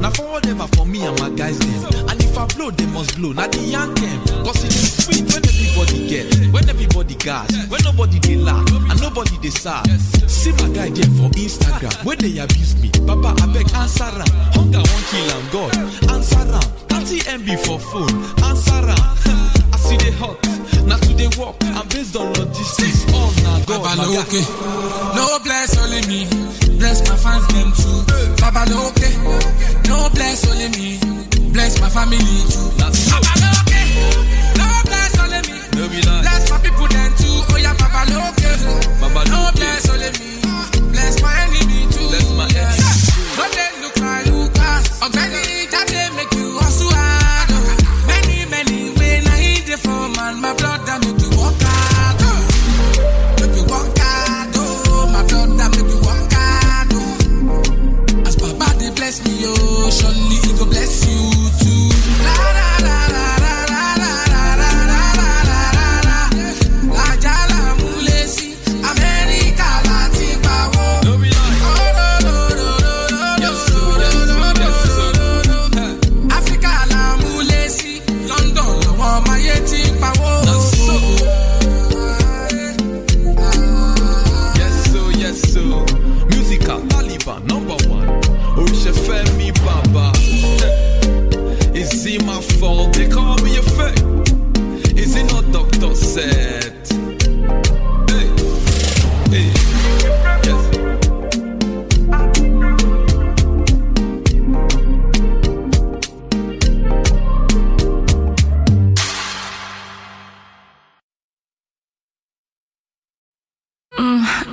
Now for whatever for me and my guys then. And if I blow, they must blow. Now the anthem, cause it is sweet when everybody get, when everybody gas, when nobody they laugh and nobody they sad. See my guy there for Instagram, where they abuse me. Baba, I beg answer him. Hunger won't kill him, God answer him. 30 MB for phone answer him. I see they hot. Now today walk, I'm based on logistics. All now God, Babaloke. No bless only me, bless my fans them too. Babaloke. No bless only me, bless my family too. Babaloke. No bless only me, bless my people them too. Oh yeah, Babaloke. No bless only me, bless my enemy too. Don't let look my Lucas. Organic that they make you hustle hard. Many when I hit the form and my blood that make you walk out. Make you walk out. My blood that make you walk out. As Baba they bless me, oh, surely he go bless you too. La la la la la la la la la la la la. La jala mulesi, America lati bawo. No be like. Oh no. Africa la mulesi, London lo wa mayeti bawo. Yes so, yes so. Musical Taliban #1. Orisha Femi Baba. Is it my fault? They call me a fake. Is it not Dr. Set? Hey, hey, yes.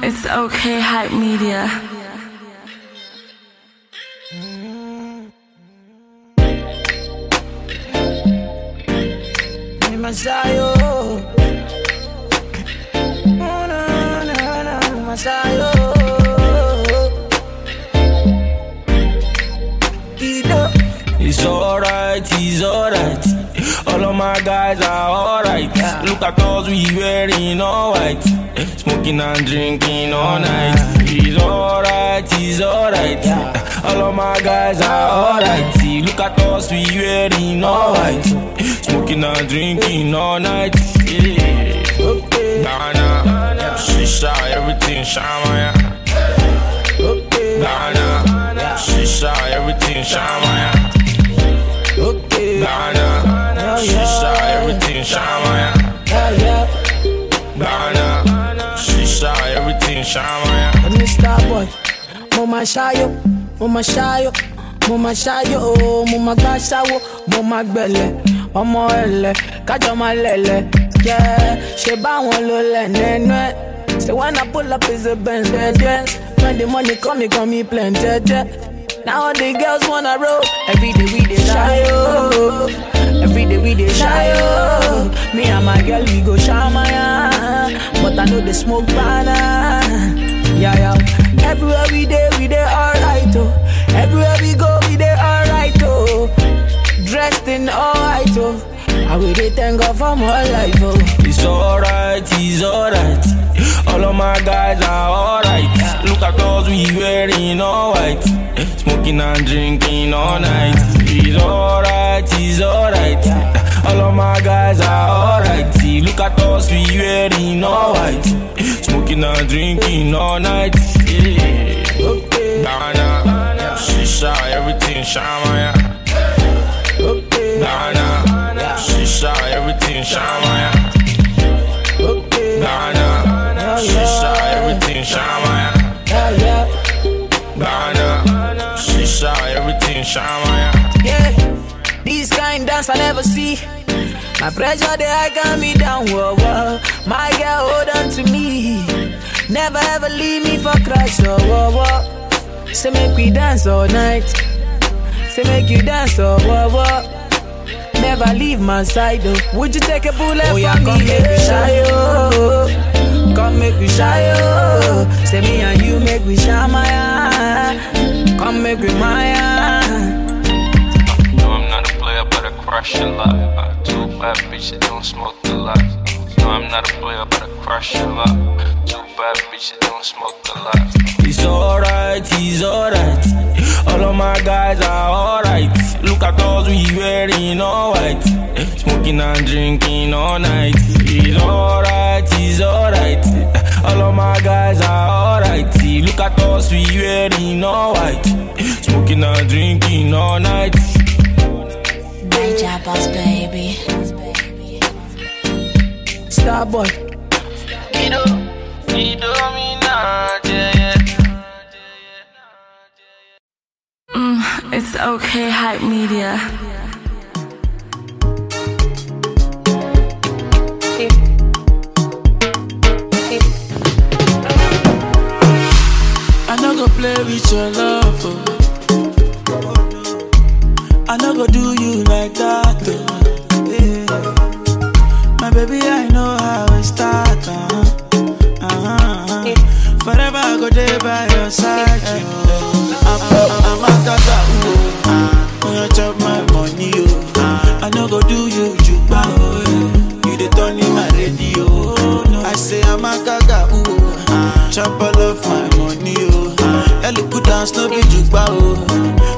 It's okay, hype media. Masayo, oh no no no, Masayo. It's alright, it's alright. All of my guys are alright. Look at us, we wearing all white, smoking and drinking all night. It's alright, it's alright. All of my guys are alright. Look at us, we wearing all white, smoking and drinking all night. Yeah. Okay. Ghana, shisha, everything shamaya. Okay. Ghana, shisha, everything shamaya. Okay. Ghana, shisha, everything shamaya. Ghana, shisha, everything shamaya. Mr. Boy, Mama Shayo. Mama shayo, mama shayo, mama gashawo, mama gbele, omo ele, kajo ma lele, yeah. She ba won lo le nene. Say when I pull up is a Benz, Benz. When the money come me plenty, yeah. Now all the girls wanna roll. Every day we dey shayo, every day we dey shayo. Me and my girl we go shamaya, but I know they smoke banana, yeah yeah. Everywhere we there alright, oh. Everywhere we go, we there alright, oh. Dressed in alright, oh. I will dey thank God for my life, oh. It's alright, it's alright. All of my guys are alright. Look at us, we wearing all white, smoking and drinking all night. It's alright, it's alright. All of my guys are alright. Look at us, we wearing all white, smoking and drinking all night. Yeah. Okay. Ghana, shisha, everything shamaya. Okay. Ghana, shisha, everything shamaya. Okay. Ghana, shisha, everything shamaya. Ghana, shisha, everything shamaya. Yeah. These kind dance I never see. My pressure they I got me down, whoa, whoa. My girl hold on to me, never ever leave me for crash, oh, whoa, whoa. Say make we dance all night, say make you dance, oh, whoa, whoa. Never leave my side, oh. Would you take a bullet for me? Oh yeah, come make me shy, oh. Come make me shy, oh. Say me and you make we shamaya. Come make we maya. No, I'm not a player, but I crush a lot. Too bad, bitch, they don't smoke the life. No, I'm not a player, but I crush a lot. Too bad bitch that don't smoke the lot. It's alright, it's alright. All of my guys are alright. Look at us, we wearing all white. Smoking and drinking all night. It's alright, it's alright. All of my guys are alright. Look at us, we wearing all white. Smoking and drinking all night. Great job, boss, baby. Starboy. It's okay, hype media. I no go play with your love, oh. I no go do you like that, oh. Yeah. My baby, I know how it start, Forever I go there by your side, I'm a tata, oh. You chop my money, oh. I no go do you juba, oh. You dey turn in my radio, oh. No. I say I'm a kaka, oh. Chop all of my money, oh. Hello, put down, no be jukba, oh.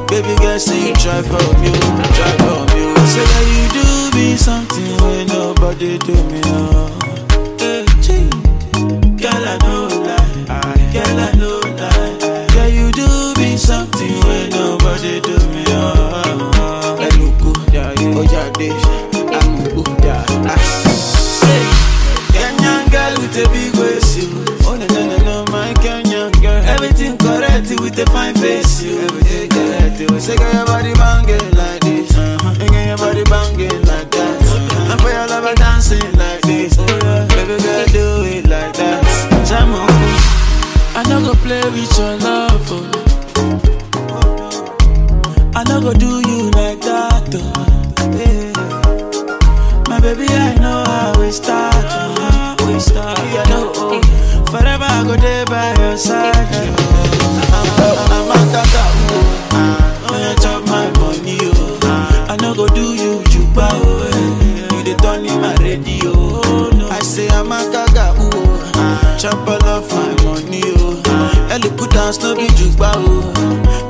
Baby girl, say you try for me, oh. Try for me, oh. Say that you do me something when nobody do me, oh. Hey, girl, I know lie. Girl, I know lie. Yeah, you do me something when nobody do me, oh. Hello, good, yeah, oh, yeah, this. I'm good, yeah. Hey, Kenyan girl with a big waist, oh, no, no, no, no, my Kenyan girl. Everything correct with a fine face, you. Everything correct, you. Say, get your body banging like this. Get your body banging like that. And for your lover dancing like this. Baby girl, do it like that. Jamo. I no go play with your love, oh. I no go do you like that, oh. Yeah. My baby, I know how we start, oh. How we start, yeah, I know, oh. Forever I go there by your side. I'm a tata, oh. You chop my money, oh. I no go do you juba, oh. You dey turn in my radio, oh, no. I say I'm a gaga, oh. Chop all of my money, oh. Hello, put down, no be juba, oh.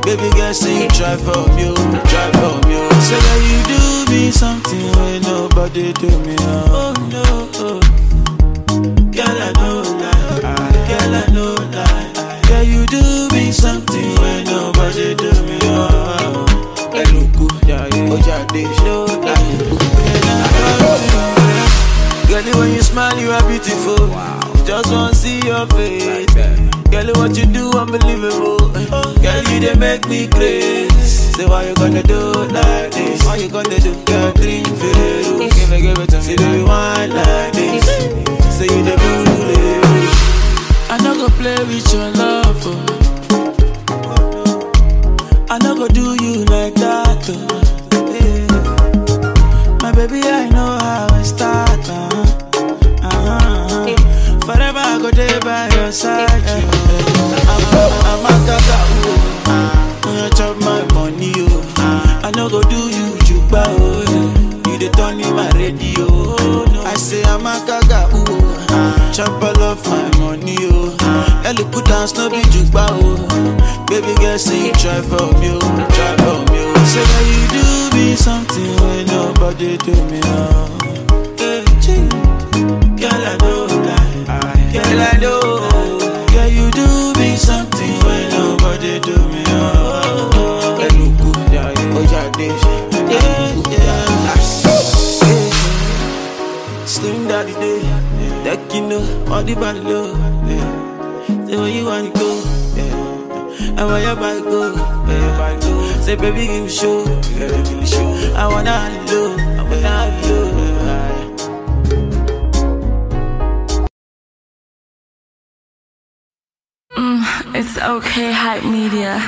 Baby girl, say you try for me, oh. Try for me, oh. Say that you do me something when nobody do me, oh, oh no, oh. Girl, I know that. Girl, I know that. Girl, you do me something when nobody do me. Oh, I look good, yeah, yeah. Oh, yeah, they show that. Girl, when you smile, you are beautiful. Wow. Just want to see your face. Girl, what you do, unbelievable. Girl, you they make me crazy. Say, why you gonna do like this? Why you gonna do? Girl, dream for you. Give it to me. See, do you want like this? Say you the bully. I no go play with your love, oh. I no go do you like that, oh. Yeah. My baby, I know how I start, Forever I go there by your side, yeah. I'm a kaka, oh. You chop my money, oh. I no go do you juba, oh. You dey turn in my radio, oh. I say I'm a gaga, ooh. Chop all of my money, oh. Hello, put down, no be jukba, oh. Baby girl, say you try for me, oh. Try for me, oh. Say that you do me something when nobody do me, oh. Girl, I know that. Girl, I know. Girl, you do me something when nobody do me, oh. Hello, good, yeah, yeah. Oh, yeah, this. Yeah, yeah. Slim daddy day, that you know, all the bad love. Say where you wanna go, yeah. I want your bike go, yeah. Say baby give me show, I wanna have love, I wanna have love. It's okay, hype media.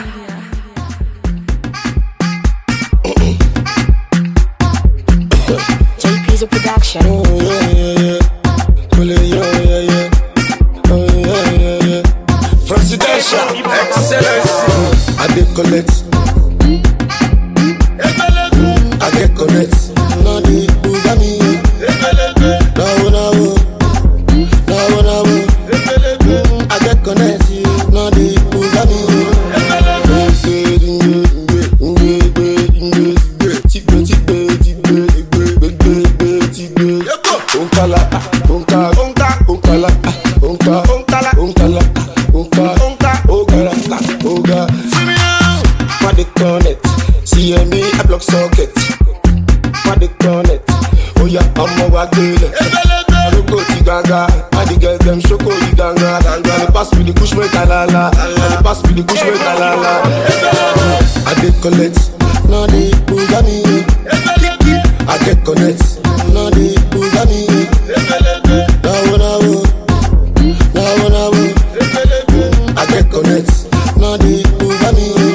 JP's a production. Oh yeah, yeah, yeah. Oh yeah, yeah, yeah. Oh yeah, yeah, yeah. Presidential excellency. I get connect. I get connect. No need to tell me. Now, now, now, now, now. them shoko iganga. They pass me the kush me kalala. They pass me the kush me kalala. I get collect, no they puga me. I get collect, no they puga me. Now when I will, I get collect, no they puga me.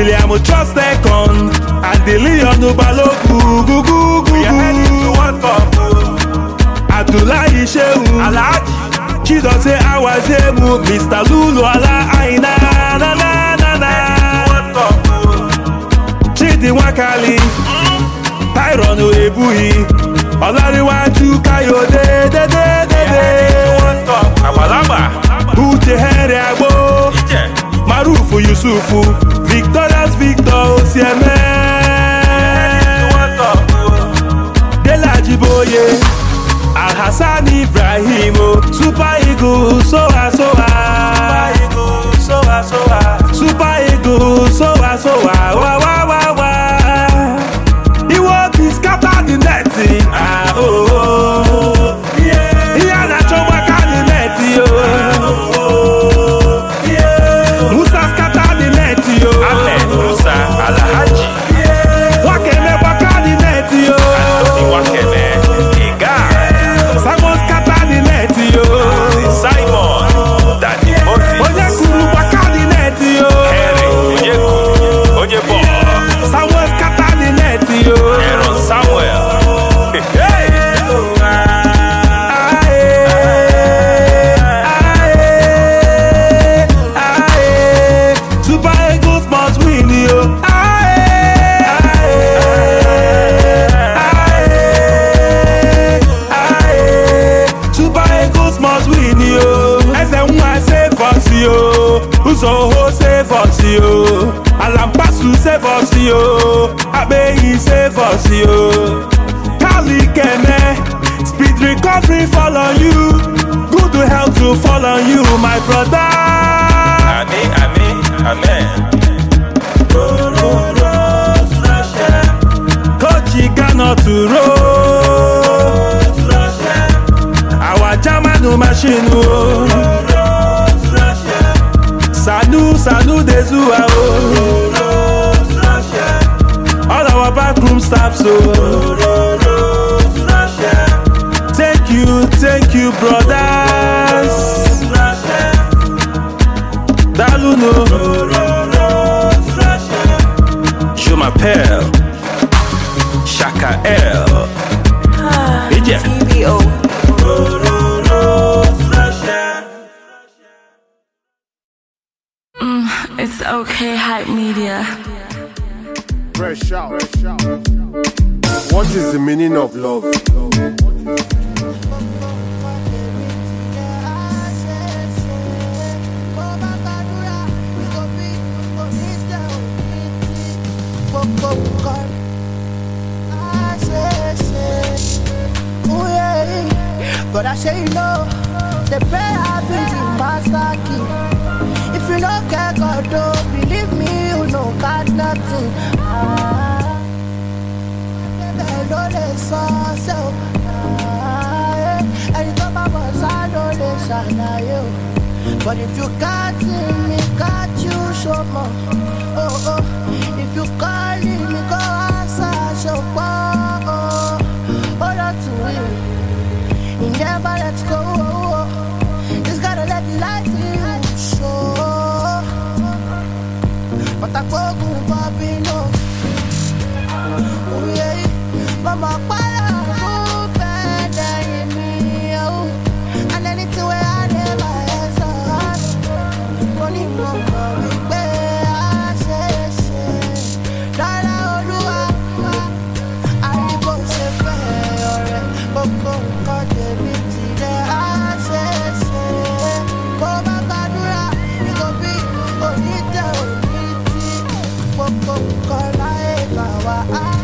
William Ochostekon and the Leon Obaloku. We are heading to World Cup. Abdullahi Shehu Alhaji Chidose Awazemu Mr. Lulu Ala Aina na na na na. Chidi Wakali Tyrone Oyebuyi Olariwaju Kayode de de de de. Abalaba Uche Here Agbo Marufu Yusufu Victorious Victor Osieme Delaji Boye Al-Hassan Ibrahim Super Eagle Soa Soa Super Eagle Soa Soa Wa Wa Wa Wa. He won't be scattered in that thing. Ah oh oh. Yeah. He had a trouble in that thing. Oh oh. Alampasu save us, yo. Abeyi save us, yo. Kali Kene, speed recovery fall on you. Good health to fall on you, my brother. Amen, amen, amen. Roro, Rose, Russia. Kochi Gano to Rose, Russia. Our Jamanu machine. Sanu, Sanu, Dezua, oh. All our backroom staff, so thank you, brothers. Daluno, Shumapel, Shaka L, TBO. It's okay, hype media. Fresh out. What is the meaning of love? But I say no. The prayer I've been master key. If you don't care, God, don't believe me, you know God nothing. I don't know. And it's about us, I don't know. But if you can't see me, God, you show more. Oh, oh. If you call me, go outside, show more. Oh, oh. Hold on to you. You never let go. Oh, oh. Just gotta let the light in. But I go to Babylon. Oh yeah, Mama Pala, who better in me? And anything where I never had. Only one where I say, Dara Olua, I both say fair, but God, they beat the ashes. Oh, Babadura, you go be on it down. Call I power.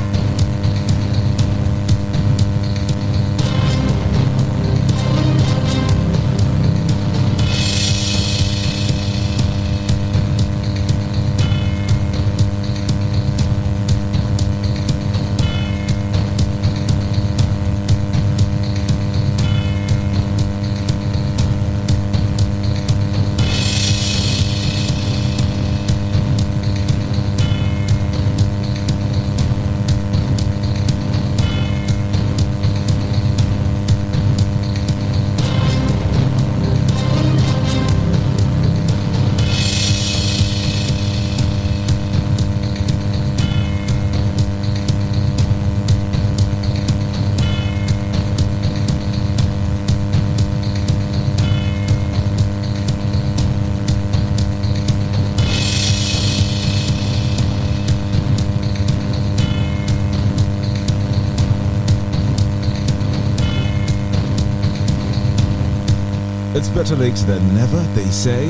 It's better late than never, they say.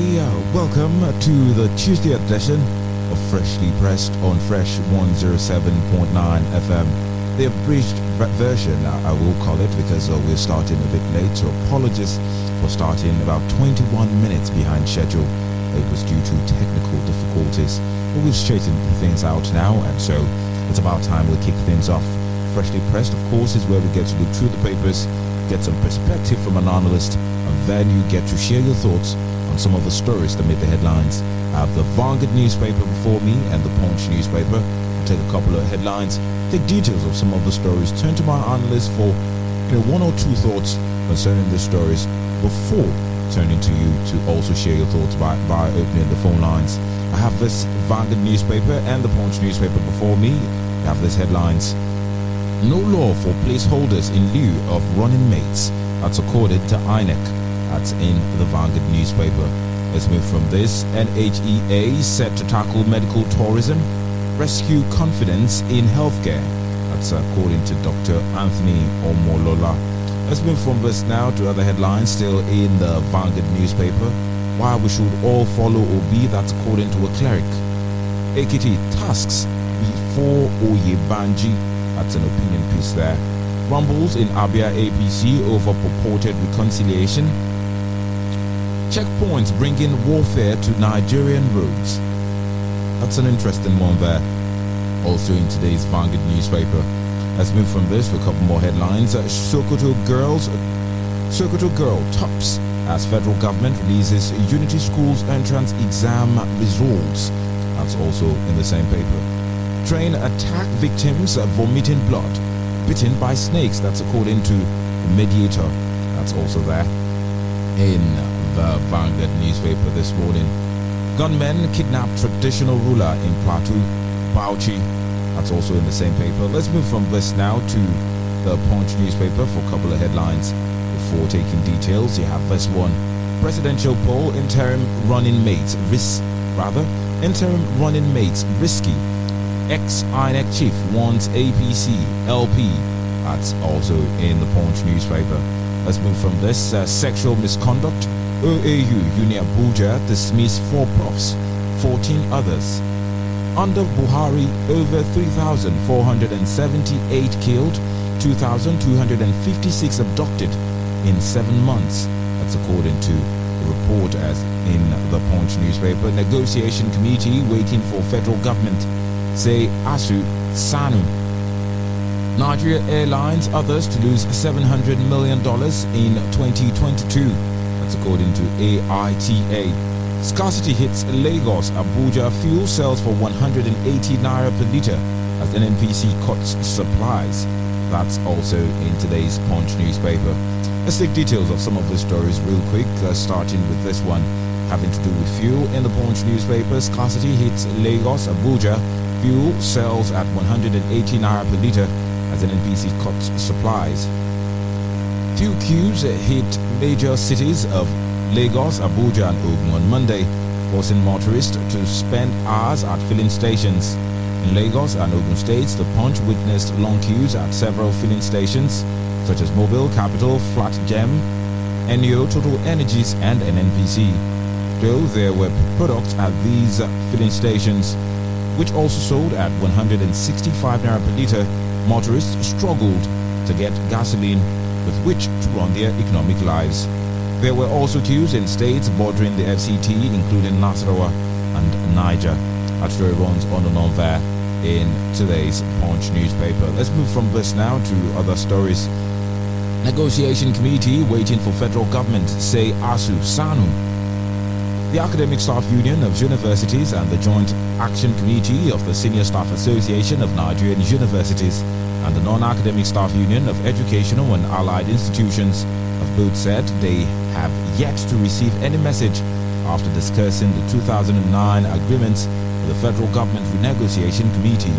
Welcome to the Tuesday edition of Freshly Pressed on Fresh 107.9 FM. The abridged version, I will call it, because we're starting a bit late, so apologies for starting about 21 minutes behind schedule. It was due to technical difficulties, but we've straightened things out now, and so it's about time we kick things off. Freshly Pressed, of course, is where we get to look through the papers, get some perspective from an analyst, and then you get to share your thoughts on some of the stories that made the headlines. I have the Vanguard newspaper before me and the Punch newspaper. I'll take a couple of headlines, take details of some of the stories, turn to my analyst for one or two thoughts concerning the stories before turning to you to also share your thoughts by opening the phone lines. I have this Vanguard newspaper and the Punch newspaper before me. I have these headlines. No law for placeholders in lieu of running mates. That's according to INEC. That's in the Vanguard newspaper. Let's move from this. NHEA set to tackle medical tourism, rescue confidence in healthcare. That's according to Dr. Anthony Omolola. Let's move from this now to other headlines still in the Vanguard newspaper. Why we should all follow Obi. That's according to a cleric. Ekiti tasks before Oyebanji. That's an opinion piece there. Rumbles in Abia APC over purported reconciliation. Checkpoints bringing warfare to Nigerian roads. That's an interesting one there. Also in today's Vanguard newspaper. Let's move from this for a couple more headlines. Sokoto girl tops as federal government releases Unity School's entrance exam results. That's also in the same paper. Train attack victims vomiting blood, bitten by snakes. That's according to Mediator. That's also there in the Vanguard newspaper this morning. Gunmen kidnap traditional ruler in Plateau, Bauchi. That's also in the same paper. Let's move from this now to the Punch newspaper for a couple of headlines. Before taking details, you have this one. Presidential poll interim running mates risky. Ex-INEC chief wants APC LP. That's also in the Punch newspaper. Let's move from this. Sexual misconduct. OAU Uni Abuja dismissed 4 profs, 14 others. Under Buhari, over 3,478 killed, 2,256 abducted in 7 months. That's according to the report as in the Punch newspaper. Negotiation committee waiting for federal government. Say ASUU, SSANU. Nigeria Airlines, others to lose $700 million in 2022. That's according to AITA. Scarcity hits Lagos, Abuja. Fuel sells for 180 naira per litre as NNPC cuts supplies. That's also in today's Punch newspaper. Let's take details of some of the stories real quick, starting with this one. Having to do with fuel in the Punch newspaper. Scarcity hits Lagos, Abuja. Fuel sells at 180 naira per litre as NNPC cuts supplies. Fuel queues hit major cities of Lagos, Abuja and Ogun on Monday, forcing motorists to spend hours at filling stations. In Lagos and Ogun states, the Punch witnessed long queues at several filling stations such as Mobil, Capital, Flatgem, NEO, Total Energies and NNPC. Though there were products at these filling stations, which also sold at 165 naira per litre, motorists struggled to get gasoline with which to run their economic lives. There were also queues in states bordering the FCT, including Nasarawa and Niger. That story runs on and on there in today's Punch newspaper. Let's move from this now to other stories. Negotiation committee waiting for federal government, say ASUU, SSANU. The Academic Staff Union of Universities and the Joint Action Committee of the Senior Staff Association of Nigerian Universities and the Non-Academic Staff Union of Educational and Allied Institutions have both said they have yet to receive any message after discussing the 2009 agreements with the Federal Government Renegotiation Committee.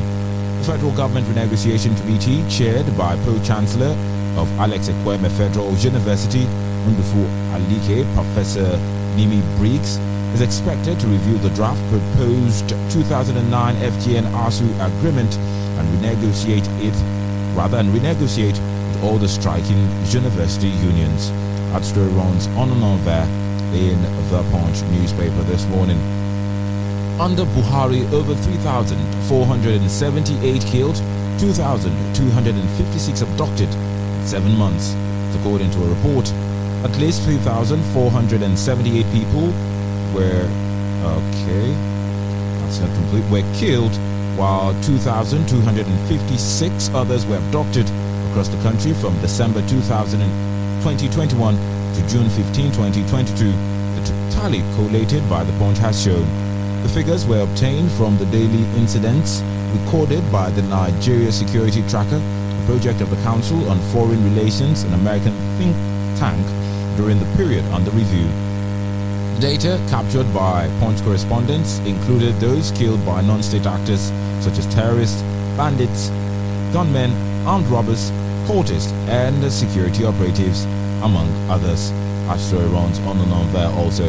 The Federal Government Renegotiation Committee, chaired by Pro-Chancellor of Alex Ekweme Federal University, Mbufu Alike, Professor Nimi Briggs, is expected to review the draft proposed 2009 FGN-ASUU agreement and renegotiate with all the striking university unions. That story runs on and on there in the Punch newspaper this morning. Under Buhari, over 3,478 killed, 2,256 abducted in 7 months. According to a report, at least 3,478 people were killed, while 2,256 others were abducted across the country from December 2021 to June 15, 2022, the tally collated by the Punch has shown. The figures were obtained from the daily incidents recorded by the Nigeria Security Tracker, a project of the Council on Foreign Relations, an American think tank, during the period under review. Data captured by Punch correspondents included those killed by non-state actors such as terrorists, bandits, gunmen, armed robbers, cultists, and security operatives, among others. Our story runs on and on there also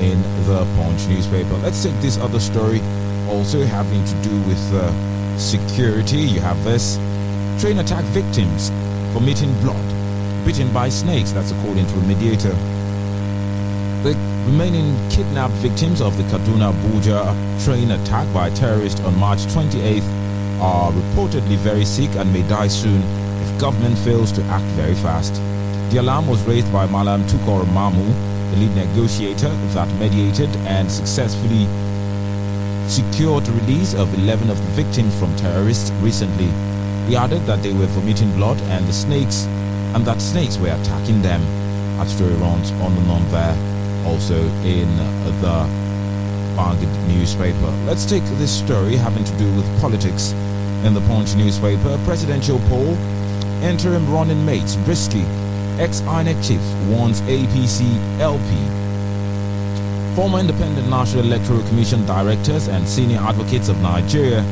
in the Punch newspaper. Let's take this other story, also having to do with security. You have this: train attack victims vomiting blood, bitten by snakes. That's according to a mediator. The remaining kidnapped victims of the Kaduna-Abuja train attack by terrorists on March 28th are reportedly very sick and may die soon if government fails to act very fast. The alarm was raised by Malam Tukur Mamu, the lead negotiator that mediated and successfully secured the release of 11 of the victims from terrorists recently. He added that they were vomiting blood and that snakes were attacking them. That story runs on and on there, also in the Vanguard newspaper. Let's take this story having to do with politics in the Punch newspaper. Presidential poll: interim running mates risky, ex-INEC chief warns APC LP. Former Independent National Electoral Commission directors and senior advocates of Nigeria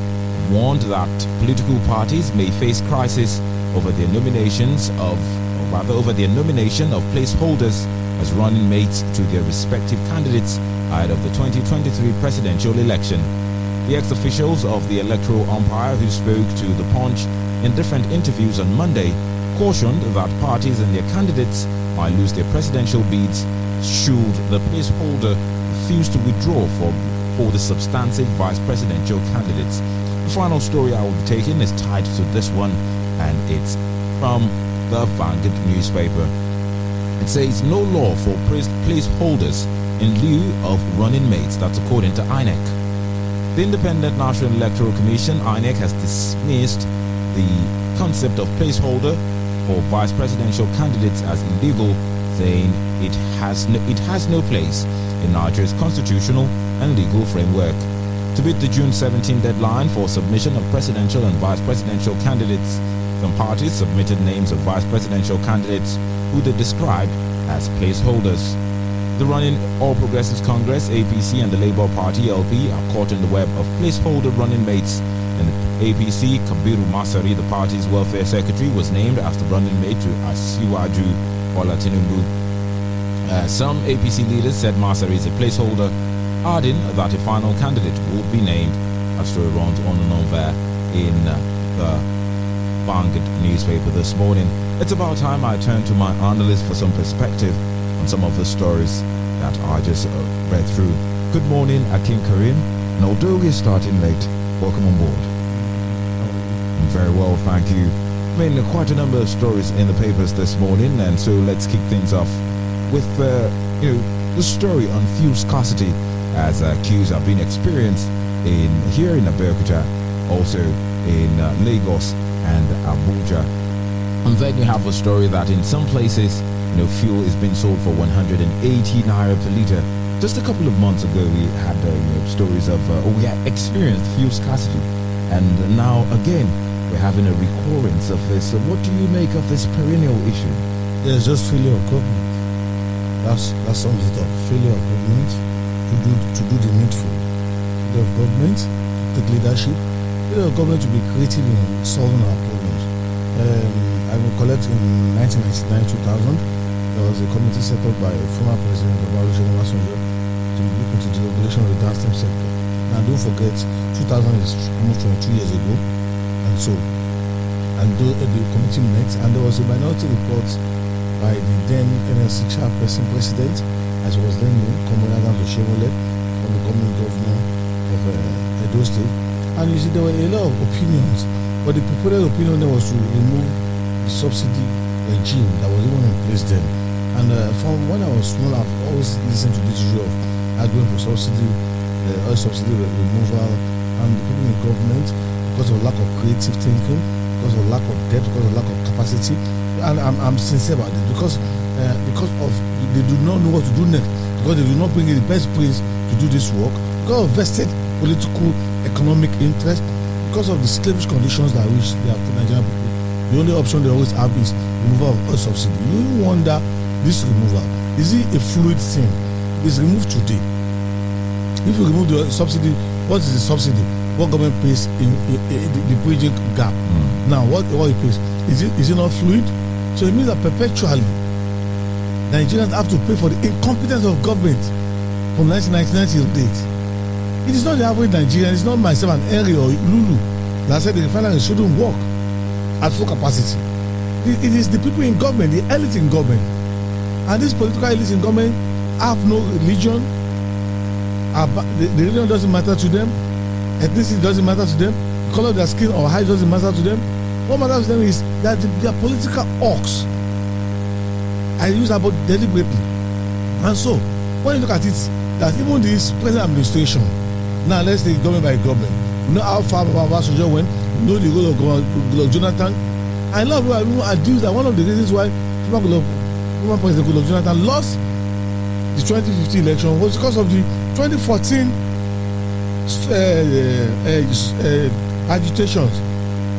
warned that political parties may face crisis over their nomination of placeholders as running mates to their respective candidates ahead of the 2023 presidential election. The ex-officials of the electoral umpire, who spoke to the Punch in different interviews on Monday, cautioned that parties and their candidates might lose their presidential bids should the placeholder refuse to withdraw for the substantive vice presidential candidates. The final story I will be taking is tied to this one, and it's from the Vanguard newspaper. It says no law for placeholders in lieu of running mates. That's according to INEC. The Independent National Electoral Commission, INEC, has dismissed the concept of placeholder or vice presidential candidates as illegal, saying it has no place in Nigeria's constitutional and legal framework. To beat the June 17 deadline for submission of presidential and vice presidential candidates, some parties submitted names of vice presidential candidates who they described as placeholders. The running All Progressives Congress, APC, and the Labour Party, LP, are caught in the web of placeholder running mates. In the APC, Kabiru Masari, the party's welfare secretary, was named as the running mate to Asiwaju Bola Tinubu. Some APC leaders said Masari is a placeholder, adding that a final candidate will be named. That story runs on and on there in the Vanguard newspaper this morning. It's about time I turn to my analyst for some perspective on some of the stories that I just read through. Good morning, Akeem Karim. And although we're starting late, welcome on board. I'm very well, thank you. I mean, quite a number of stories in the papers this morning, and so let's kick things off with the story on fuel scarcity as queues have been experienced here in Abeokuta, also in Lagos and Abuja. And then you have a story that in some places, fuel is being sold for 180 naira per liter. Just a couple of months ago, we had stories of we had experienced fuel scarcity, and now again we're having a recurrence of this. So what do you make of this perennial issue? There's just failure of government. That sums it up. Failure of government to do the needful. Failure of government to take leadership. The government will be creative in solving our problems. I recollect in 1999-2000, there was a committee set up by former President Obasanjo to look into the regulation of the downstream sector. Now, don't forget, 2000 is almost 22 years ago, and the committee met, and there was a minority report by the then NNPC chairperson president, as was then known, Commander Adams Oshiomhole, from the coming governor of Edo State. And you see, there were a lot of opinions, but the popular opinion there was to remove the subsidy regime that was even in place then. And from when I was small, I've always listened to this issue of arguing for subsidy, oil subsidy removal, and the people in government, because of lack of creative thinking, because of lack of depth, because of lack of capacity. And I'm sincere about it, because of they do not know what to do next, because they do not bring in the best place to do this work, because of vested political, economic interest, because of the slavish conditions that which they have put Nigerian people. The only option they always have is removal of oil subsidy. You wonder, this removal, is it a fluid thing? It's removed today. If you remove the subsidy, what is the subsidy? What government pays in the project gap? Now, what it pays? Is it not fluid? So it means that perpetually, Nigerians have to pay for the incompetence of government from 1999 till date. It is not the average Nigerian, it's not myself and Henry or Lulu that said the refinery shouldn't work at full capacity. It is the people in government, the elite in government. And these political elites in government have no religion. The religion doesn't matter to them. Ethnicity doesn't matter to them. The color of their skin or height doesn't matter to them. What matters to them is that they are political orcs. I use about deliberately. And so, when you look at it, that even this present administration, now let's take government by government. We know how far Obasanjo went. We know the role of Goodluck Jonathan. I love what I do that one of the reasons why President Goodluck Jonathan lost the 2015 election was because of the 2014 agitations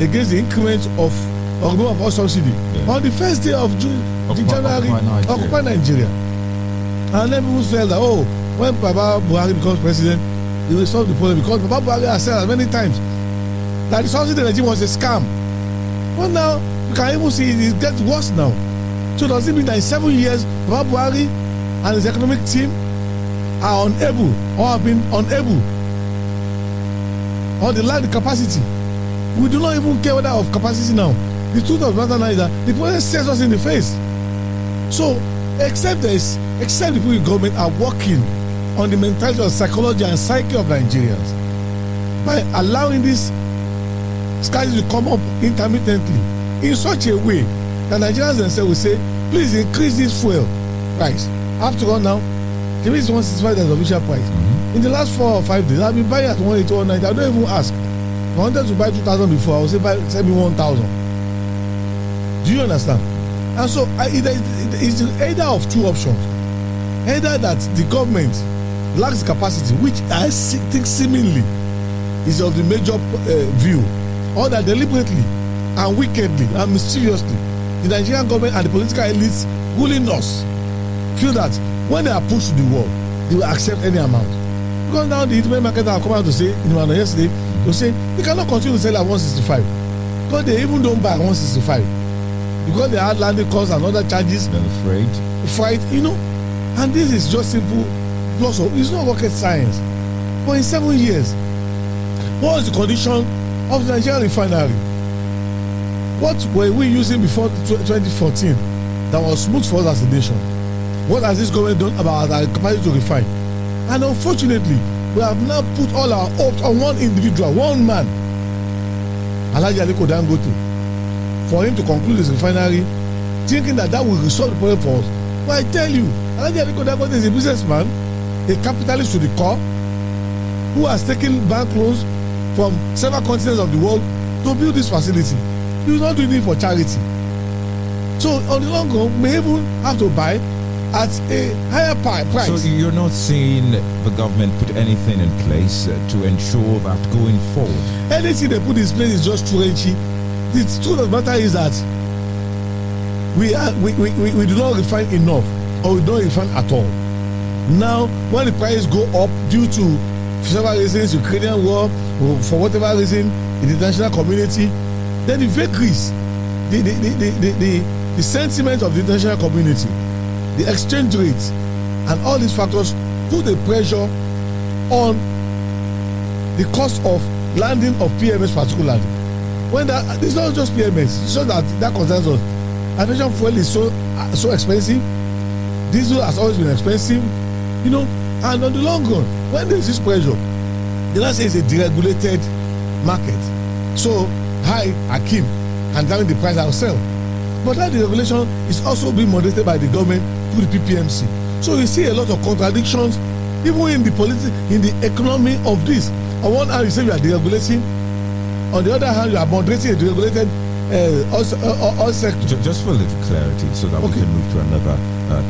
against the increment of removal of oil subsidy on the first day of June, January, Occupy Nigeria. And then people felt that, oh, when Baba Buhari becomes president, he will solve the problem, because Baba Buhari has said many times that the subsidy regime was a scam. Well, now you can even see it gets worse now. So does it mean that in 7 years, Baba Buhari and his economic team are unable, or have been unable, or they lack the capacity? We do not even care whether of capacity now. The truth of the matter now is that the president stares us in the face. So, except the people in government are working on the mentality of psychology and psyche of Nigerians, by allowing these scarcity to come up intermittently in such a way that Nigerians themselves will say, please increase this fuel price. After all, now, there is 165 as the official price. In the last 4 or 5 days, I've been buying at 180 or 90. I don't even ask. If I wanted to buy 2,000 before, I would say, send me 1,000. Do you understand? And so, it's either of two options. Either that the government lacks capacity, which I think seemingly is of the major view, or that deliberately and wickedly and mysteriously, the Nigerian government and the political elites ruling us feel that when they are pushed to the wall, they will accept any amount. Because now the internet market have come out to say, in one yesterday, to say they cannot continue to sell at 165. Because they even don't buy at 165. Because they had landing costs and other charges. They're afraid. Fight, you know. And this is just simple loss of, it's not rocket science. But in 7 years, what was the condition of the Nigerian refinery? What were we using before 2014 that was smooth for us as a nation? What has this government done about our capacity to refine? And unfortunately, we have now put all our hopes on one individual, one man, Aliko Dangote, for him to conclude his refinery, thinking that that will resolve the problem for us. But I tell you, Aliko Dangote is a businessman, a capitalist to the core, who has taken bank loans from several continents of the world to build this facility. He is not doing it for charity. So on the long run, we even have to buy at a higher price. So you're not seeing the government put anything in place to ensure that going forward? Anything they put in place is just too rich. The truth of the matter is that we do not refine enough, or we don't refine at all. Now, when the prices go up due to several reasons, Ukrainian war, for whatever reason, in the international community, then the vagaries, the sentiment of the international community, the exchange rates, and all these factors put a pressure on the cost of landing of PMS particularly. When that, it's not just PMS, it's just that concerns us. aviation fuel is so expensive. Diesel has always been expensive, you know. And on the long run, when there is this pressure, the last is a deregulated market. So high Akeem can determine the price ourselves. But that deregulation is also being moderated by the government through the PPMC. So you see a lot of contradictions, even in the politics, in the economy of this. On one hand, you say you are deregulating. On the other hand, you are moderating a deregulated all sector. Just for a little clarity, so that we can move to another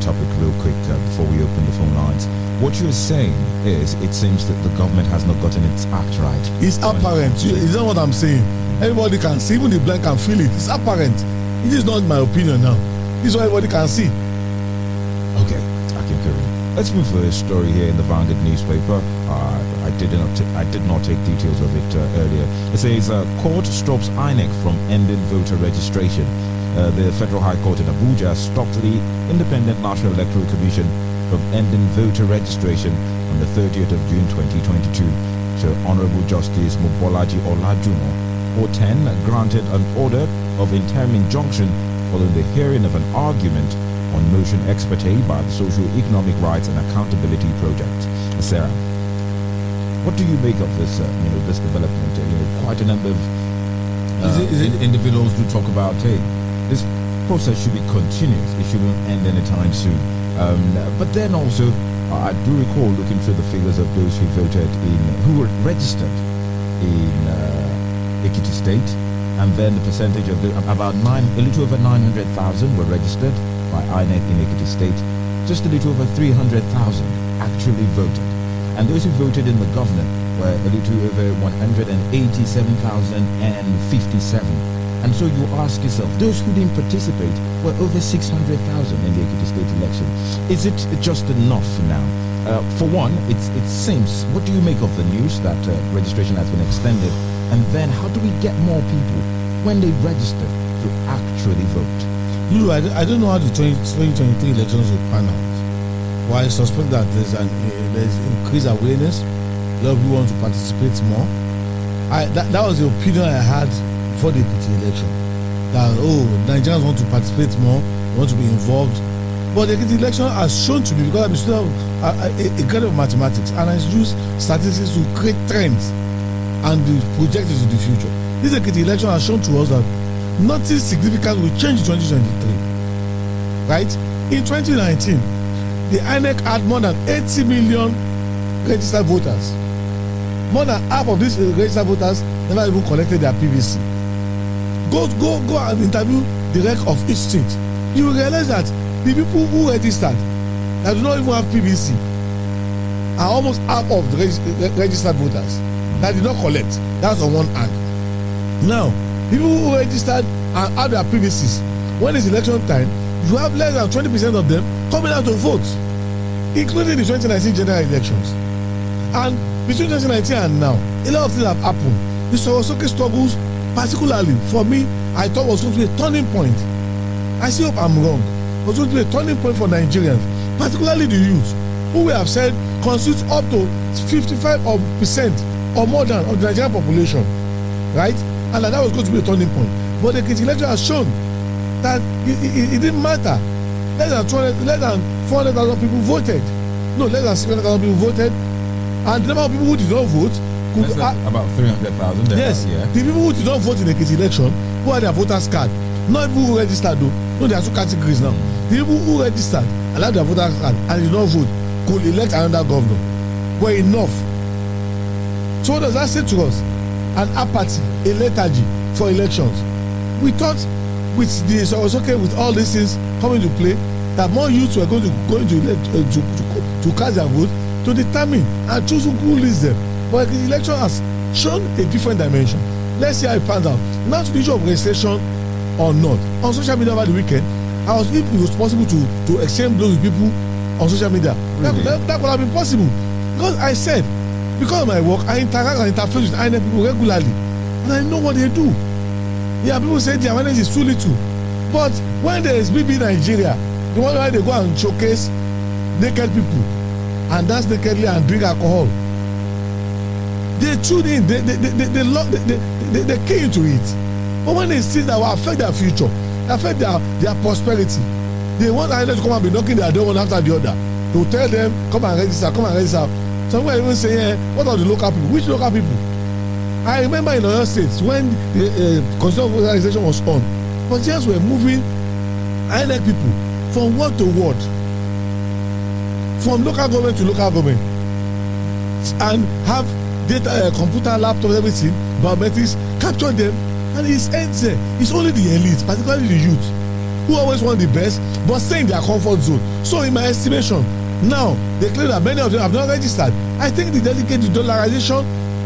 topic real quick before we open the phone lines. What you're saying is, it seems that the government has not gotten its act right. It's apparent. It's not what I'm saying. Everybody can see. Even the blind can feel it. It's apparent. It is not my opinion now. It's what everybody can see. Okay, Akeem Karim. Let's move to a story here in the Vanguard newspaper. I did not take details of it earlier. It says, court stops INEC from ending voter registration. The Federal High Court in Abuja stopped the Independent National Electoral Commission from ending voter registration on the 30th of June 2022. So Honorable Justice Mubolaji Olajuno, or 10, granted an order of interim injunction following the hearing of an argument on motion ex parte by the Social Economic Rights and Accountability Project, SERAP. What do you make of this, this development? Quite a number of individuals do talk about, hey, this process should be continuous. It shouldn't end anytime soon. But then also, I do recall looking through the figures of those who voted who were registered in Ekiti State, and then the percentage of a little over 900,000 were registered by INEC in Ekiti State. Just a little over 300,000 actually voted. And those who voted in the governor were a little over 187,057. And so you ask yourself, those who didn't participate were over 600,000 in the Ekiti State election. Is it just enough now? For one, it seems, what do you make of the news that registration has been extended? And then how do we get more people, when they register, to actually vote? I don't know how the 2023 elections will pan out. Well, I suspect that there's increased awareness. A lot of people want to participate more. That was the opinion I had before the Ekiti election. That, Nigerians want to participate more, want to be involved. But the Ekiti election has shown to me, because I'm a student of a grade of mathematics, and I use statistics to create trends and project into the future. This Ekiti election has shown to us that nothing significant will change in 2023, right? In 2019, the INEC had more than 80 million registered voters. More than half of these registered voters never even collected their PVC. Go and interview the rec of each state. You will realize that the people who registered that do not even have PVC are almost half of the registered voters that did not collect. That's on one hand. Now, people who registered and have their PVCs, when it's election time, you have less than 20% of them coming out to vote, including the 2019 general elections. And between 2019 and now, a lot of things have happened. The Sorosoke struggles, particularly for me, I thought was going to be a turning point. I still hope I'm wrong. It was going to be a turning point for Nigerians, particularly the youth, who we have said constitutes up to 55% or more than of the Nigerian population, right? And that was going to be a turning point. But the election has shown that it didn't matter. Less than 400,000 people voted. No, less than 700,000 people voted. And the number of people who did not vote could about 300,000. Yes, yeah. The people who did not vote in the election, who had their voters card, not people who registered though. No, there are two categories now. The people who registered and had their voters card and did not vote could elect another governor. Were enough. So what does that say to us? An apathy, a lethargy for elections. We thought with all these things coming to play, that more youths were going to cast their vote to determine and choose who leads them. But the election has shown a different dimension. Let's see how it pans out. Now to the issue of registration or not. On social media over the weekend, I was if it was possible to exchange blows with people on social media. Really? That would have been possible. Because I said, because of my work, I interact and interface with INEC people regularly. And I know what they do. Yeah, people say the awareness is too little. But when there is BB Nigeria, the one where they go and showcase naked people and dance nakedly and drink alcohol, they tune in, they key into it. But when they see that will affect their future, affect their prosperity. They want INEC to come and be knocking their door one after the other to tell them, come and register, come and register. Some people even say, hey, what are the local people? Which local people? I remember in other states when the constitutional organization was on, consciences were moving INEC people from ward to ward, from local government to local government, and have data, computer, laptop, everything, biometrics, capture them, and it ends there. It's only the elites, particularly the youth, who always want the best, but stay in their comfort zone. So in my estimation, now they claim that many of them have not registered. I think the dedicated dollarization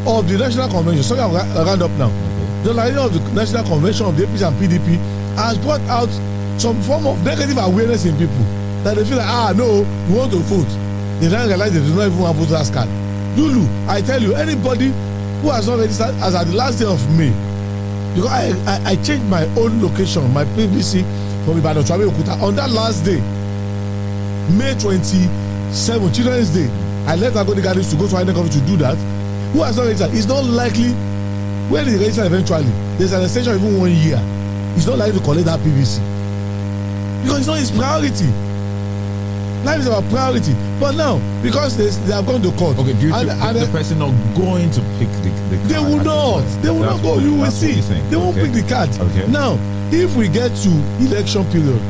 of the National Convention, sorry, I'll round up now. The dollarization of the National Convention of the APC and PDP has brought out some form of negative awareness in people, that they feel like, ah, no, we want to vote. They don't realize they do not even have voters card. Lulu, I tell you, anybody who has not registered as at the last day of May, because I changed my own location, my PVC from Ibadan to Abeokuta on that last day, May 27, Children's Day. I left Agodi Gardens to go to INEC office to do that. Who has not registered? It's not likely when they register eventually. There's an extension even 1 year. It's not likely to collect that PVC because it's not his priority. Life is our priority, but now because they have gone to court. Okay, due to the person not going to pick the card, they will not. They will not go. You will see. They won't pick the card. Okay. Now, if we get to election period,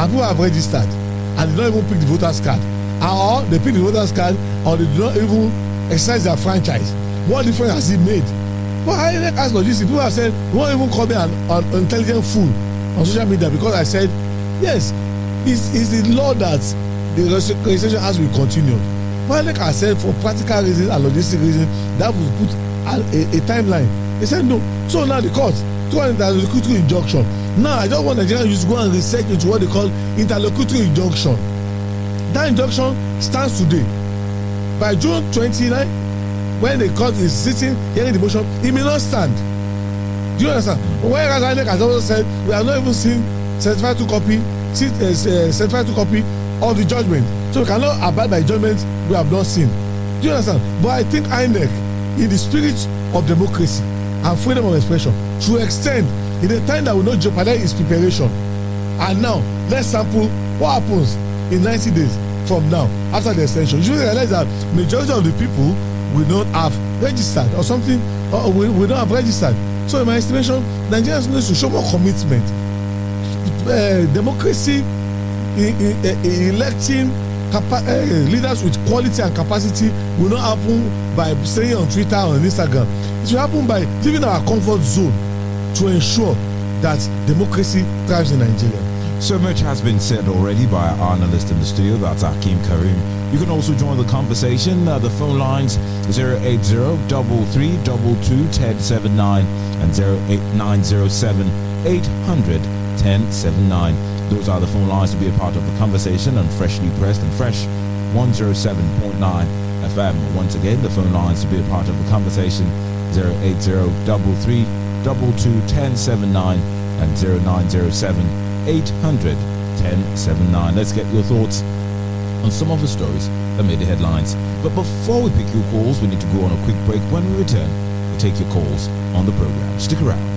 and people have registered, and they don't even pick the voters card, or they pick the voters card, or they do not even exercise their franchise, what difference has it made? But I ask logistics. People have said, "We won't even call me an intelligent fool on social media because I said yes." It's the law that the registration has been continued. But like I said, for practical reasons and logistic reasons, that would put a timeline. They said no. So now the court, through an interlocutory injunction. Now I just want Nigerian youth to go and research into what they call interlocutory injunction. That injunction stands today. By June 29, when the court is sitting, hearing the motion, it may not stand. Do you understand? Whereas INEC has also said, we have not even seen certified to copy of the judgment, so we cannot abide by judgments we have not seen. Do you understand? But I think INEC, in the spirit of democracy and freedom of expression, should extend in a time that will not jeopardize its preparation. And now, let's sample what happens in 90 days from now, after the extension. You should realize that majority of the people will not have registered or something, or will not have registered. So in my estimation, Nigerians need to show more commitment. Democracy, electing leaders with quality and capacity will not happen by saying on Twitter or on Instagram. It will happen by leaving our comfort zone to ensure that democracy thrives in Nigeria. So much has been said already by our analyst in the studio. That's Akeem Karim. You can also join the conversation. The phone lines 080-3322-1079 and 08907-800-1079. Those are the phone lines to be a part of the conversation on Freshly Pressed and Fresh 107.9 FM. Once again, the phone lines to be a part of the conversation 080-3322-1079 and 09078001079. Let's get your thoughts on some of the stories that made the headlines. But before we pick your calls, we need to go on a quick break. When we return, we'll take your calls on the program. Stick around.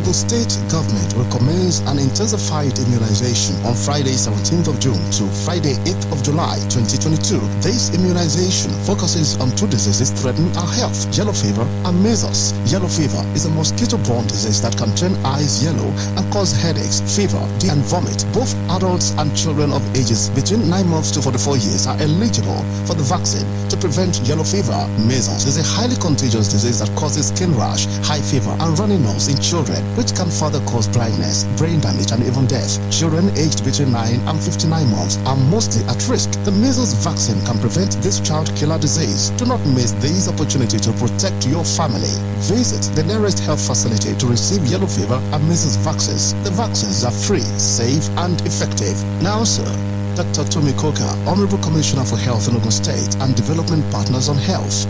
The state government recommends an intensified immunization on Friday 17th of June to Friday 8th of July 2022. This immunization focuses on two diseases threatening our health, yellow fever and measles. Yellow fever is a mosquito-borne disease that can turn eyes yellow and cause headaches, fever, and vomit. Both adults and children of ages between 9 months to 44 years are eligible for the vaccine to prevent yellow fever. Measles is a highly contagious disease that causes skin rash, high fever, and runny nose in children, which can further cause blindness, brain damage, and even death. Children aged between 9 and 59 months are mostly at risk. The measles vaccine can prevent this child-killer disease. Do not miss this opportunity to protect your family. Visit the nearest health facility to receive yellow fever and measles vaccines. The vaccines are free, safe, and effective. Now, sir, Dr. Tomi Coker, Honorable Commissioner for Health in Ogun State and Development Partners on Health.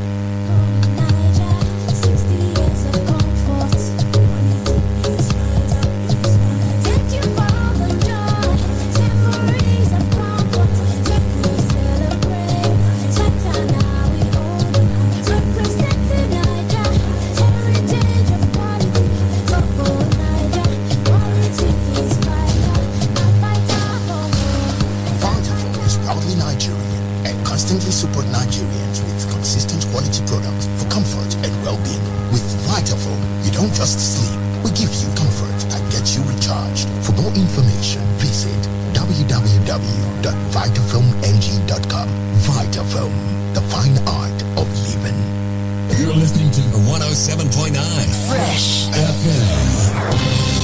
consistently support Nigerians with consistent quality products for comfort and well-being. With Vitafo, you don't just sleep. We give you comfort and get you recharged. For more information, visit www.vitafilmng.com. Vitafilm, the fine art of living. You're listening to 107.9 Fresh FM.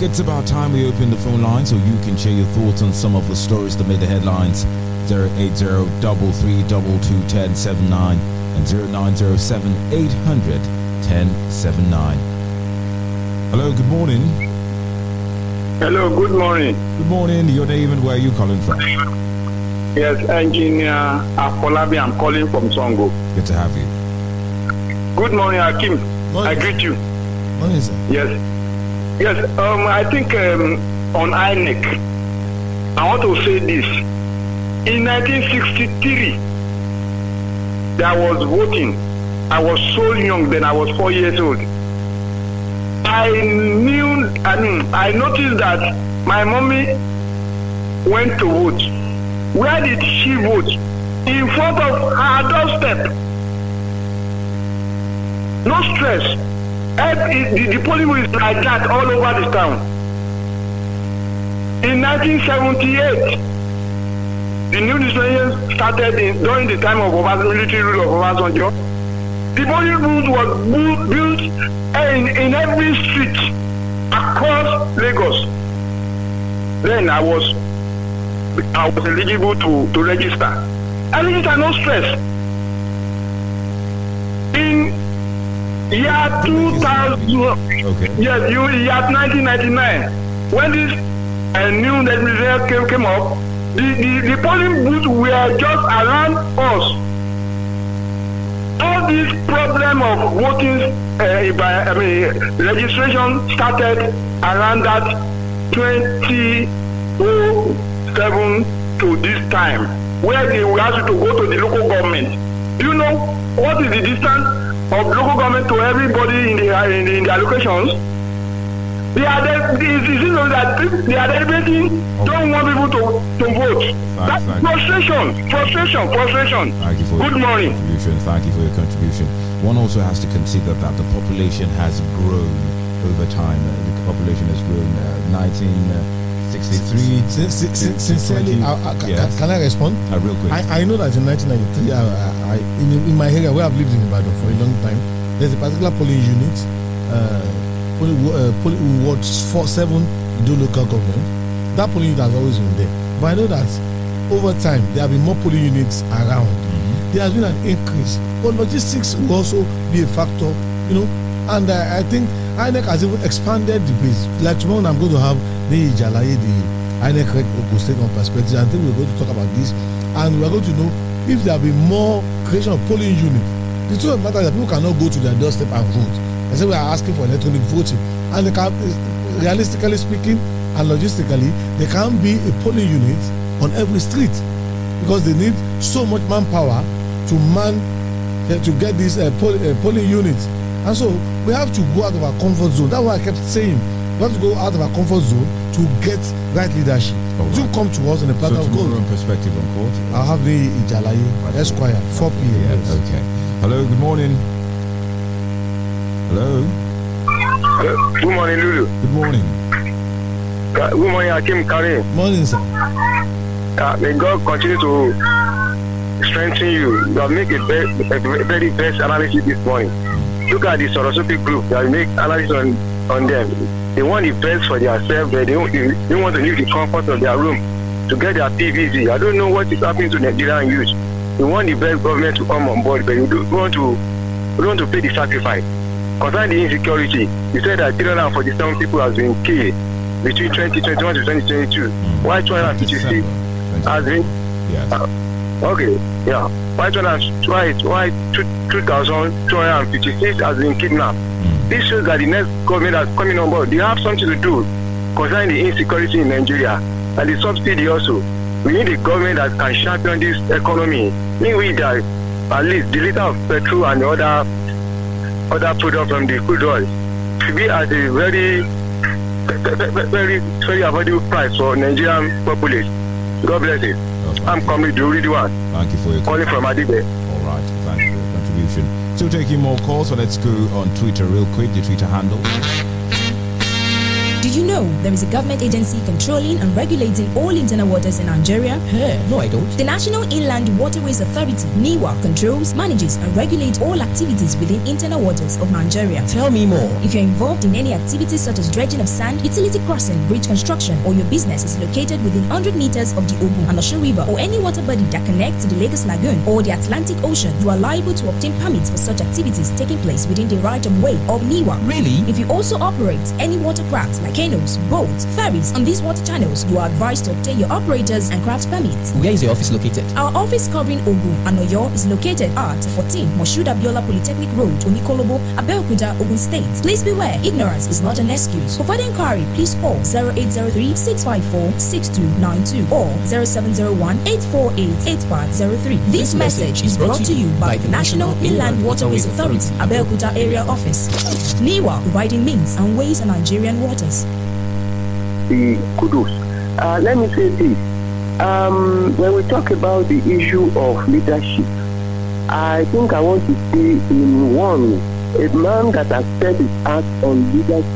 It's about time we open the phone line so you can share your thoughts on some of the stories that made the headlines. 080-3322-1079 and 0907-800-1079. Hello, good morning. Hello, good morning. Good morning. Your name and where are you calling from? Yes, Engineer Afolabi. I'm calling from Songo. Good to have you. Good morning, Akeem. Morning. I greet you. Morning, sir. Yes. Yes, I think on INEC, I want to say this. In 1963, I was voting. I was so young then, I was 4 years old. I noticed that my mommy went to vote. Where did she vote? In front of her doorstep. No stress. The polling was like that all over the town. In 1978, the new distribution started during the time of military rule of Obasanjo. The polling booth was built in every street across Lagos. Then I was eligible to register. I registered, no stress. Year 2000, okay. Yes, year 1999, when this new NNPC came up, the polling booths were just around us. All this problem of voting, registration started around that 2007 to this time, where they were asked to go to the local government. Do you know what is the distance of local government to everybody in the allocations? They are debating, don't want people to vote. That's frustration. Thank you for Good your morning. Contribution. Thank you for your contribution. One also has to consider that the population has grown over time. The population has grown 1963. Sincerely, yes. Can I respond? Real quick. I know that in 1993, in my area where I've lived in Ibadan for a long time, there's a particular polling unit, polling ward 47, do local government. That polling unit has always been there. But I know that over time, there have been more polling units around. Mm-hmm. There has been an increase. But logistics will also be a factor, you know. And I think INEC has even expanded the base. Like tomorrow, I'm going to have the Jalaye, the INEC Ogun State on perspective. I think we're going to talk about this, and we're going to know if there will be more creation of polling units. The truth of the matter is that people cannot go to their doorstep and vote. I said we are asking for electronic voting, and they can, realistically speaking and logistically, there can't be a polling unit on every street. because they need so much manpower to get these polling units. And so we have to go out of our comfort zone. That's what I kept saying. We have to go out of our comfort zone to get right leadership. Right. Do come to us in a plan of gold. So perspective on court. I have the Ijalaye Esquire, 4 p.m. Yes. Okay. Hello, good morning. Hello. Good morning, Lulu. Good morning. Good morning, Akeem Karim. Morning, sir. May God continue to strengthen you. You have made a very best analysis this morning. Look at the Sorosopi group. They have made analysis on them. They want the best for themselves. They want to leave the comfort of their room to get their PVC. I don't know what is happening to Nigerian youth. They want the best government to come on board, but you don't want to pay the sacrifice. Concerning the insecurity, you said that 347 people have been killed between 2021 to 2022. Why 256 has been? Yes. Okay. Yeah. Why 2,256 has been kidnapped? This shows that the next government that's coming on board, they have something to do concerning the insecurity in Nigeria and the subsidy also. We need a government that can champion this economy. We that at least the liter of petrol and other products from the crude oil should be at a very affordable price for Nigerian populace. God bless it. Yes, I'm coming to read one. Thank you for your calling from Adibe. All right, thank you for your contribution. Still taking more calls, so let's go on Twitter real quick. The Twitter handle. Do you know there is a government agency controlling and regulating all internal waters in Nigeria? Hey, no, I don't. The National Inland Waterways Authority, NIWA, controls, manages, and regulates all activities within internal waters of Nigeria. Tell me more. If you're involved in any activities such as dredging of sand, utility crossing, bridge construction, or your business is located within 100 meters of the Ogun and Osun River or any water body that connects to the Lagos Lagoon or the Atlantic Ocean, you are liable to obtain permits for such activities taking place within the right-of-way of NIWA. Really? If you also operate any watercraft like canoes, boats, ferries on these water channels, you are advised to obtain your operators and craft permits. Where is your office located? Our office covering Ogun and Oyo is located at 14 Moshood Abiola Polytechnic Road, Onikolobo, Abeokuta, Ogun State. Please beware, ignorance is not an excuse. For further inquiry, please call 0803-654-6292 or 0701-848-8503. This message is brought to you by the National Inland Waterways Authority, Abeokuta Area Office. NIWA, providing means and ways in Nigerian waters. Kudos. Let me say this. When we talk about the issue of leadership, I think I want to see in one a man that has set his heart on leadership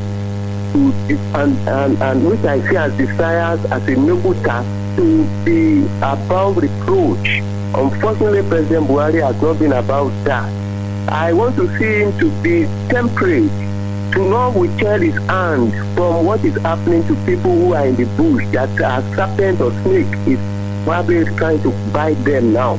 and which I see as desires as a noble task to be above reproach. Unfortunately, President Buhari has not been about that. I want to see him to be temperate. To not withhold his hand from what is happening to people who are in the bush, that a serpent or snake is probably trying to bite them now.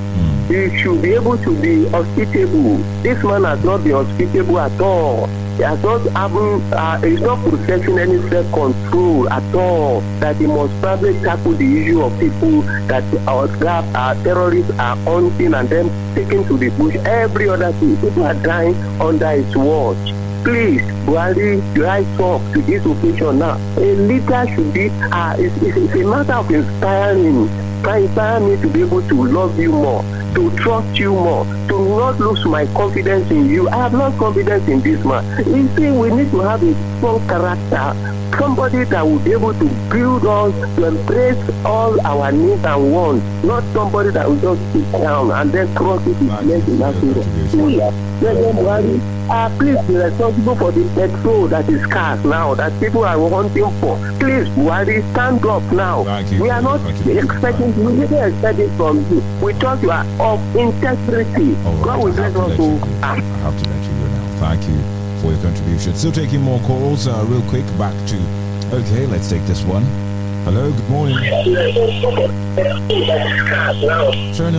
He should be able to be hospitable. This man has not been hospitable at all. He has not having, he's not possessing any self-control at all. That he must probably tackle the issue of people that our terrorists are hunting and then taking to the bush. Every other thing, people are dying under his watch. Please, Buhari, do I talk to this occasion now? A leader should be, it's a matter of inspiring me. Inspire me to be able to love you more, to trust you more, to not lose my confidence in you. I have lost confidence in this man. You see, we need to have a strong character, somebody that will be able to build us, to embrace all our needs and wants, not somebody that will just sit down and then cross it his legs in that way. Please be responsible for the petrol that is scarce now, that people are wanting for. Please, Buhari, stand up now. We are not expecting, we didn't expect it from you. We thought you are of integrity. Right. God will bless us. I have to let you go now. Thank you for your contribution. Still taking more calls real quick. Back to, okay, let's take this one. Hello, good morning. Turn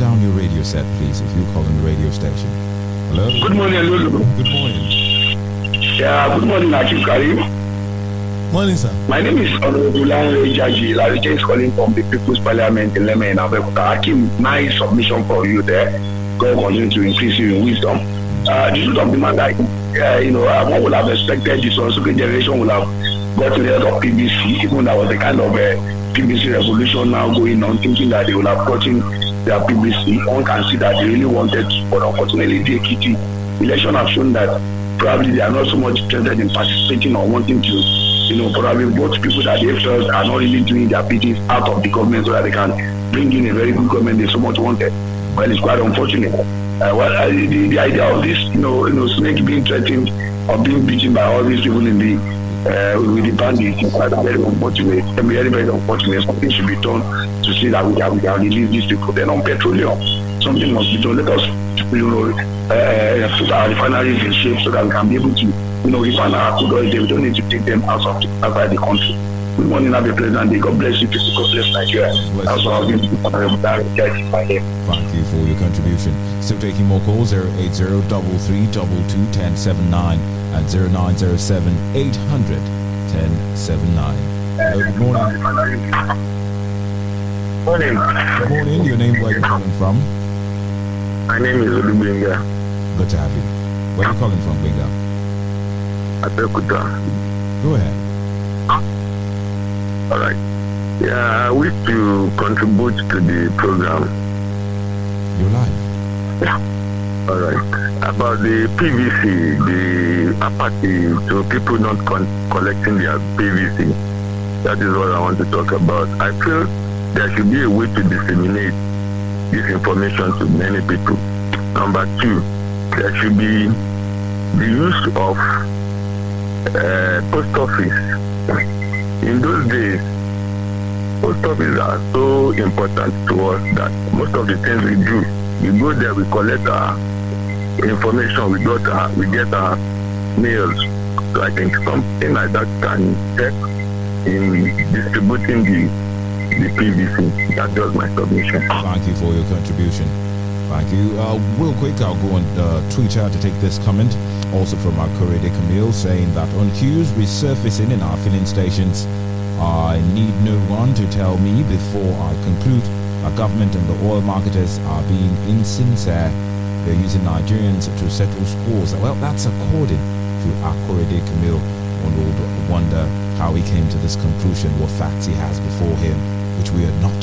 down your radio set, please, if you call on the radio station. Hello? Good morning, Lulu. Good morning. Yeah, good morning, Akeem Karim. Morning, sir. My name is Honorable Lanre Jaji. Larija is calling from the People's Parliament in Leme in Abeokuta. Akeem, nice submission for you there. God continue to increase you in wisdom. The truth of the matter, you know, one would have expected the Sorosopi generation would have got rid of PBC, even there was a kind of a PBC revolution now going on, thinking that they would have gotten their PBC. One can see that they really wanted to, but unfortunately the Ekiti election have shown that probably they are not so much interested in participating or wanting to, probably both people that they felt are not really doing their PTs out of the government so that they can bring in a very good government they so much wanted. Well, it's quite unfortunate. The idea of this, snake being threatened or being beaten by all these people in the with the bandits is quite very unfortunate. I mean, very, very unfortunate. Something should be done to see that we can release these people. Then on petroleum, something must be done. Let us, put our refineries in shape so that we can be able to, refine our crude oil. We don't need to take them outside the country. Good morning, have a pleasant day. God bless you people. God bless Nigeria. That's what I'll give you. Thank you for your contribution. Still taking more calls, 080-3322-1079 and 0907-800-1079. Good morning. Morning. Good morning. Your name, where are you calling from? My name is Olubinga. Good to have you. Where are you calling from, Binga? Abeokuta. Go ahead. All right. Yeah, I wish to contribute to the program. You're live. Yeah. All right. About the PVC, the apathy to people not collecting their PVC. That is what I want to talk about. I feel there should be a way to disseminate this information to many people. Number two, there should be the use of post office. In those days, post offices are so important to us that most of the things we do, we go there, we collect our information, we get our mails. So I think something like that can help in distributing the PVC. That was my submission. Thank you for your contribution. Thank you. Real quick, I'll go on Twitter to take this comment. Also from our Corrida Camille, saying that on queues resurfacing in our filling stations, I need no one to tell me before I conclude our government and the oil marketers are being insincere. They're using Nigerians to settle scores. Well, that's according to our Corrida Camille. One would wonder how he came to this conclusion, what facts he has before him, which we are not.